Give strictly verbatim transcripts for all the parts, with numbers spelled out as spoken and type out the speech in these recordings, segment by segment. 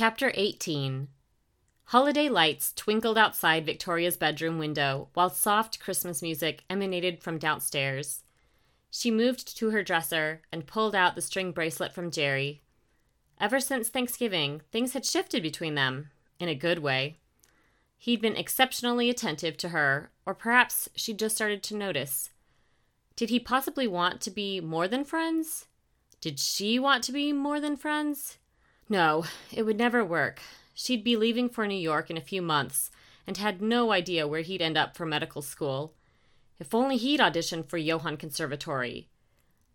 Chapter eighteen. Holiday lights twinkled outside Victoria's bedroom window, while soft Christmas music emanated from downstairs. She moved to her dresser and pulled out the string bracelet from Jerry. Ever since Thanksgiving, things had shifted between them, in a good way. He'd been exceptionally attentive to her, or perhaps she'd just started to notice. Did he possibly want to be more than friends? Did she want to be more than friends? No, it would never work. She'd be leaving for New York in a few months and had no idea where he'd end up for medical school. If only he'd auditioned for Johann Conservatory.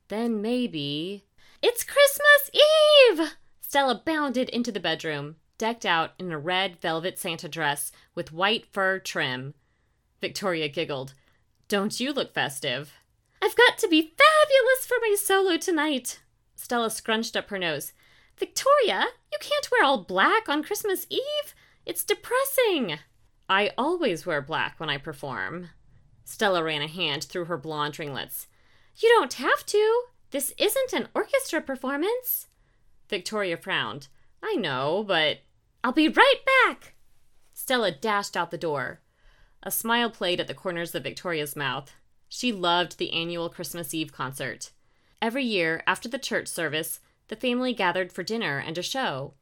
Then maybe... It's Christmas Eve! Stella bounded into the bedroom, decked out in a red velvet Santa dress with white fur trim. Victoria giggled. Don't you look festive? I've got to be fabulous for my solo tonight. Stella scrunched up her nose. Victoria, you can't wear all black on Christmas Eve. It's depressing. I always wear black when I perform. Stella ran a hand through her blonde ringlets. You don't have to. This isn't an orchestra performance. Victoria frowned. I know, but I'll be right back. Stella dashed out the door. A smile played at the corners of Victoria's mouth. She loved the annual Christmas Eve concert. Every year, after the church service, the family gathered for dinner and a show.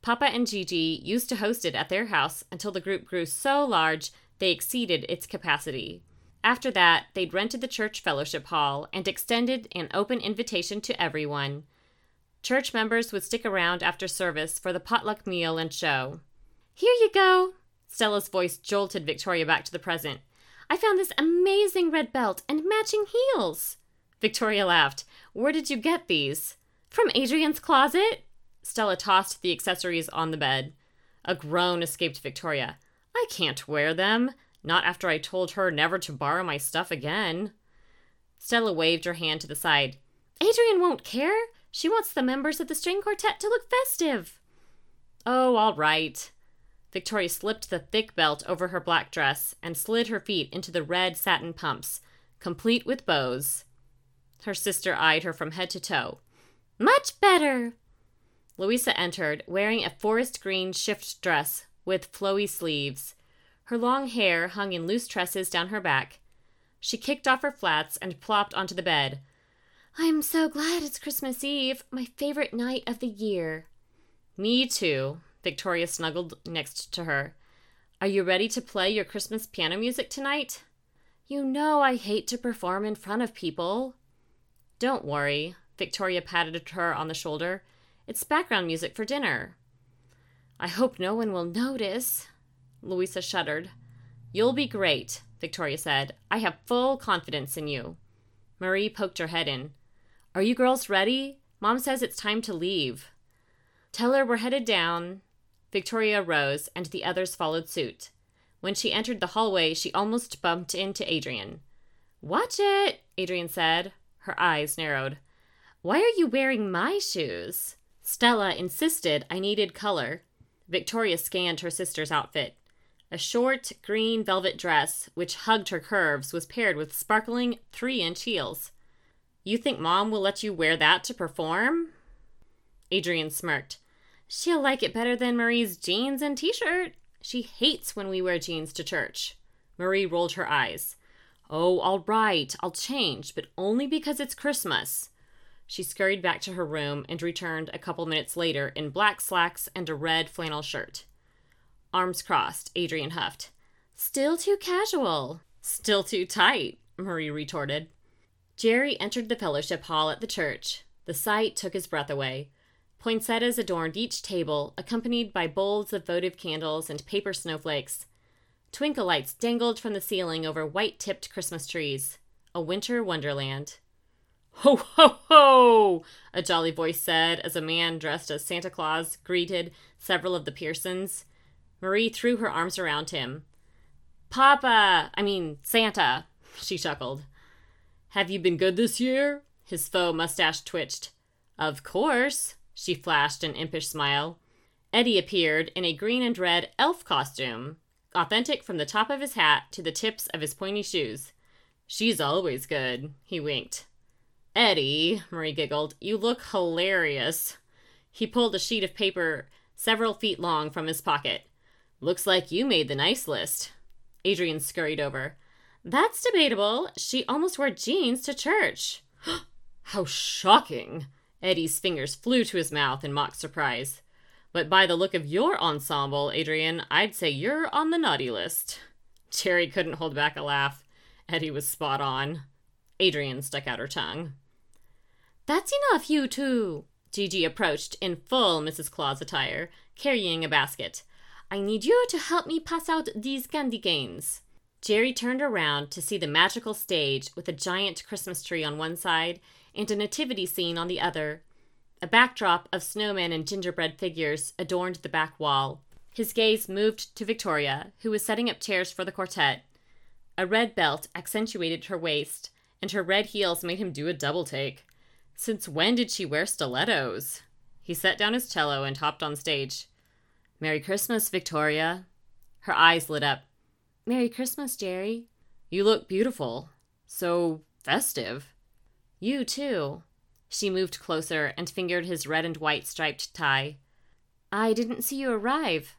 Papa and Gigi used to host it at their house until the group grew so large they exceeded its capacity. After that, they'd rented the church fellowship hall and extended an open invitation to everyone. Church members would stick around after service for the potluck meal and show. Here you go! Stella's voice jolted Victoria back to the present. I found this amazing red belt and matching heels! Victoria laughed. Where did you get these? From Adrian's closet? Stella tossed the accessories on the bed. A groan escaped Victoria. I can't wear them. Not after I told her never to borrow my stuff again. Stella waved her hand to the side. Adrian won't care. She wants the members of the string quartet to look festive. Oh, all right. Victoria slipped the thick belt over her black dress and slid her feet into the red satin pumps, complete with bows. Her sister eyed her from head to toe. Much better! Louisa entered, wearing a forest green shift dress with flowy sleeves. Her long hair hung in loose tresses down her back. She kicked off her flats and plopped onto the bed. I'm so glad it's Christmas Eve, my favorite night of the year. Me too, Victoria snuggled next to her. Are you ready to play your Christmas piano music tonight? You know I hate to perform in front of people. Don't worry. Victoria patted her on the shoulder. It's background music for dinner. I hope no one will notice. Louisa shuddered. You'll be great, Victoria said. I have full confidence in you. Marie poked her head in. Are you girls ready? Mom says it's time to leave. Tell her we're headed down. Victoria rose, and the others followed suit. When she entered the hallway, she almost bumped into Adrian. Watch it, Adrian said. Her eyes narrowed. Why are you wearing my shoes? Stella insisted I needed color. Victoria scanned her sister's outfit. A short, green velvet dress, which hugged her curves, was paired with sparkling three-inch heels. You think Mom will let you wear that to perform? Adrian smirked. She'll like it better than Marie's jeans and t-shirt. She hates when we wear jeans to church. Marie rolled her eyes. Oh, all right, I'll change, but only because it's Christmas. She scurried back to her room and returned a couple minutes later in black slacks and a red flannel shirt. Arms crossed, Adrian huffed. Still too casual. Still too tight, Marie retorted. Jerry entered the fellowship hall at the church. The sight took his breath away. Poinsettias adorned each table, accompanied by bowls of votive candles and paper snowflakes. Twinkle lights dangled from the ceiling over white-tipped Christmas trees. A winter wonderland. Ho, ho, ho, a jolly voice said as a man dressed as Santa Claus greeted several of the Pearsons. Marie threw her arms around him. Papa, I mean Santa, she chuckled. Have you been good this year? His faux mustache twitched. Of course, she flashed an impish smile. Eddie appeared in a green and red elf costume, authentic from the top of his hat to the tips of his pointy shoes. She's always good, he winked. Eddie, Marie giggled, you look hilarious. He pulled a sheet of paper several feet long, from his pocket. "Looks like you made the nice list." Adrian scurried over. "That's debatable. She almost wore jeans to church." "How shocking!" Eddie's fingers flew to his mouth in mock surprise. "But by the look of your ensemble, Adrian, I'd say you're on the naughty list." Jerry couldn't hold back a laugh. Eddie was spot on. Adrian stuck out her tongue. "That's enough, you two." Gigi approached in full Missus Claus attire, carrying a basket. "I need you to help me pass out these candy canes." Jerry turned around to see the magical stage with a giant Christmas tree on one side and a nativity scene on the other. A backdrop of snowmen and gingerbread figures adorned the back wall. His gaze moved to Victoria, who was setting up chairs for the quartet. A red belt accentuated her waist, and her red heels made him do a double take. Since when did she wear stilettos? He set down his cello and hopped on stage. "Merry Christmas, Victoria." Her eyes lit up. "Merry Christmas, Jerry." "You look beautiful. So festive." "You too." She moved closer and fingered his red and white striped tie. "I didn't see you arrive."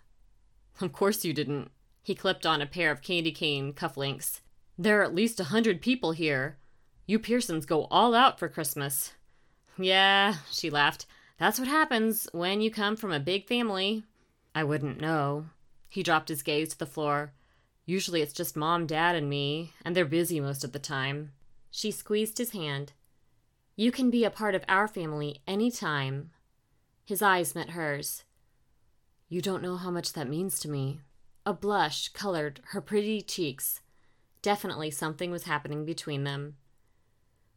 "Of course you didn't." He clipped on a pair of candy cane cufflinks. "There are at least a hundred people here. You Pearsons go all out for Christmas." "Yeah," she laughed. "That's what happens when you come from a big family." "I wouldn't know." He dropped his gaze to the floor. "Usually it's just Mom, Dad, and me, and they're busy most of the time." She squeezed his hand. "You can be a part of our family any time." His eyes met hers. "You don't know how much that means to me." A blush colored her pretty cheeks. Definitely something was happening between them.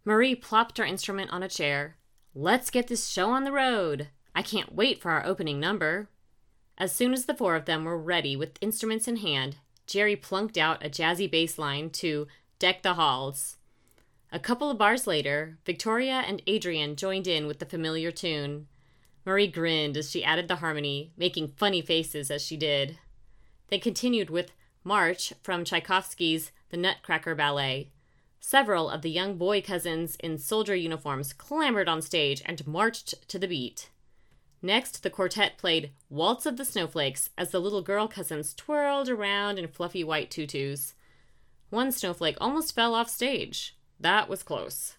Marie plopped her instrument on a chair. "Let's get this show on the road. I can't wait for our opening number." As soon as the four of them were ready with instruments in hand, Jerry plunked out a jazzy bass line to "Deck the Halls." A couple of bars later, Victoria and Adrian joined in with the familiar tune. Marie grinned as she added the harmony, making funny faces as she did. They continued with "March" from Tchaikovsky's The Nutcracker Ballet. Several of the young boy cousins in soldier uniforms clambered on stage and marched to the beat. Next, the quartet played "Waltz of the Snowflakes" as the little girl cousins twirled around in fluffy white tutus. One snowflake almost fell off stage. That was close.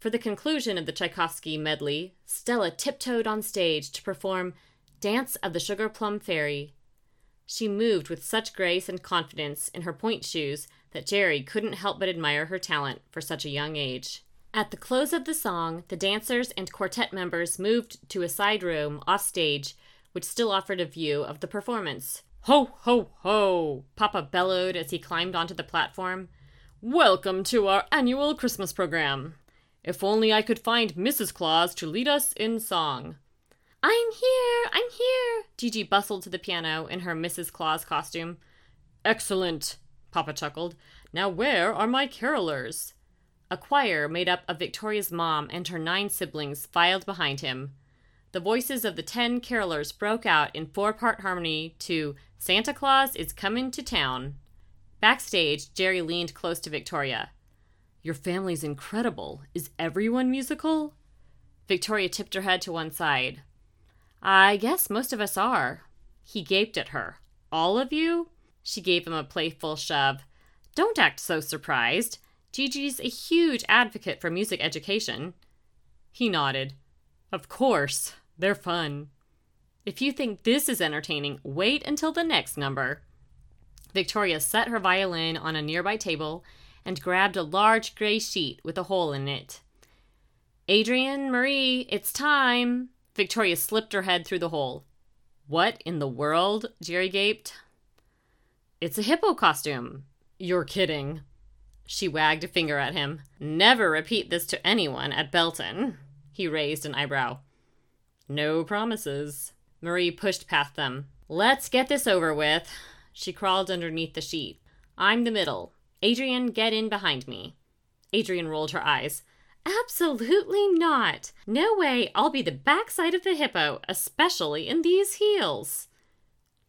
For the conclusion of the Tchaikovsky medley, Stella tiptoed on stage to perform "Dance of the Sugar Plum Fairy." She moved with such grace and confidence in her point shoes that Jerry couldn't help but admire her talent for such a young age. At the close of the song, the dancers and quartet members moved to a side room off stage, which still offered a view of the performance. "Ho, ho, ho!" Papa bellowed as he climbed onto the platform. "Welcome to our annual Christmas program. If only I could find Missus Claus to lead us in song." "I'm here, I'm here!" Gigi bustled to the piano in her Missus Claus costume. "Excellent!" Papa chuckled. "Now where are my carolers?" A choir made up of Victoria's mom and her nine siblings filed behind him. The voices of the ten carolers broke out in four-part harmony to "Santa Claus is Comin' to Town." Backstage, Jerry leaned close to Victoria. "Your family's incredible. Is everyone musical?" Victoria tipped her head to one side. "I guess most of us are." He gaped at her. "All of you?" She gave him a playful shove. "Don't act so surprised. Gigi's a huge advocate for music education." He nodded. "Of course. They're fun." "If you think this is entertaining, wait until the next number." Victoria set her violin on a nearby table and grabbed a large gray sheet with a hole in it. "Adrian, Marie, it's time." Victoria slipped her head through the hole. "What in the world?" Jerry gaped. "It's a hippo costume." "You're kidding." She wagged a finger at him. "Never repeat this to anyone at Belton." He raised an eyebrow. "No promises." Marie pushed past them. "Let's get this over with." She crawled underneath the sheet. "I'm the middle. Adrian, get in behind me." Adrian rolled her eyes. "Absolutely not. No way. I'll be the backside of the hippo, especially in these heels."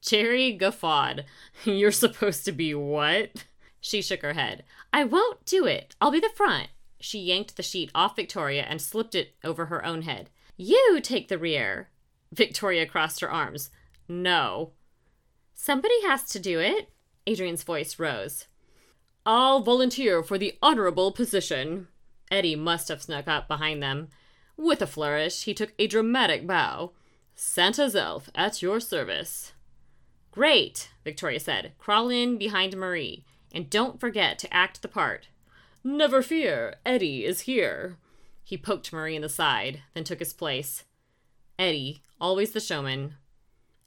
Jerry guffawed. "You're supposed to be what?" She shook her head. "I won't do it. I'll be the front." She yanked the sheet off Victoria and slipped it over her own head. "You take the rear." Victoria crossed her arms. No. Somebody has to do it. Adrian's voice rose. I'll volunteer for the honorable position. Eddie must have snuck up behind them. With a flourish, he took a dramatic bow. Santa's elf at your service. Great, Victoria said. Crawl in behind Marie, and don't forget to act the part. Never fear, Eddie is here. He poked Marie in the side, then took his place. Eddie, always the showman.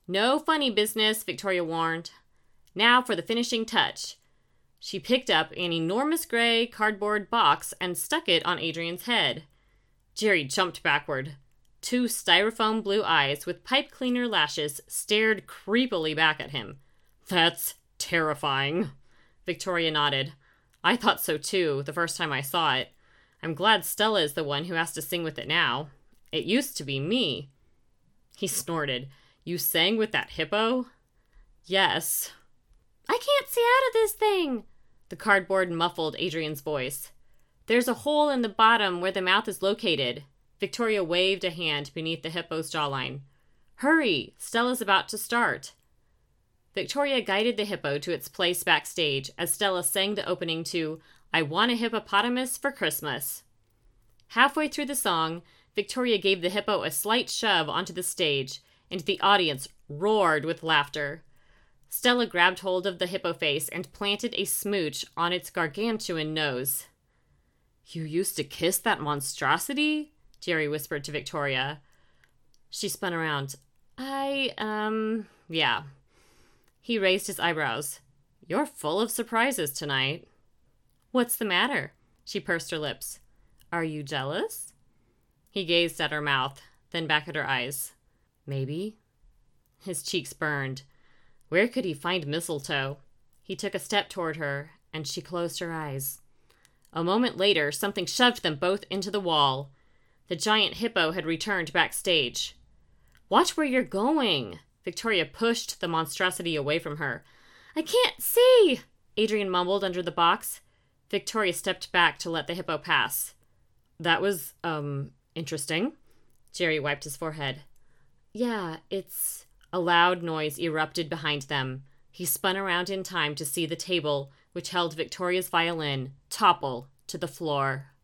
No funny business, Victoria warned. Now for the finishing touch. She picked up an enormous gray cardboard box and stuck it on Adrian's head. Jerry jumped backward. Two styrofoam blue eyes with pipe cleaner lashes stared creepily back at him. That's terrifying. Victoria nodded. I thought so too, the first time I saw it. I'm glad Stella is the one who has to sing with it now. It used to be me. He snorted. You sang with that hippo? Yes. I can't see out of this thing. The cardboard muffled Adrian's voice. There's a hole in the bottom where the mouth is located. Victoria waved a hand beneath the hippo's jawline. Hurry! Stella's about to start. Victoria guided the hippo to its place backstage as Stella sang the opening to I Want a Hippopotamus for Christmas. Halfway through the song, Victoria gave the hippo a slight shove onto the stage, and the audience roared with laughter. Stella grabbed hold of the hippo face and planted a smooch on its gargantuan nose. You used to kiss that monstrosity? Jerry whispered to Victoria. She spun around. I, um, yeah. He raised his eyebrows. You're full of surprises tonight. What's the matter? She pursed her lips. Are you jealous? He gazed at her mouth, then back at her eyes. Maybe. His cheeks burned. Where could he find mistletoe? He took a step toward her, and she closed her eyes. A moment later, something shoved them both into the wall. The giant hippo had returned backstage. Watch where you're going! Victoria pushed the monstrosity away from her. I can't see, Adrian mumbled under the box. Victoria stepped back to let the hippo pass. That was, um, interesting. Jerry wiped his forehead. Yeah, it's... A loud noise erupted behind them. He spun around in time to see the table, which held Victoria's violin, topple to the floor.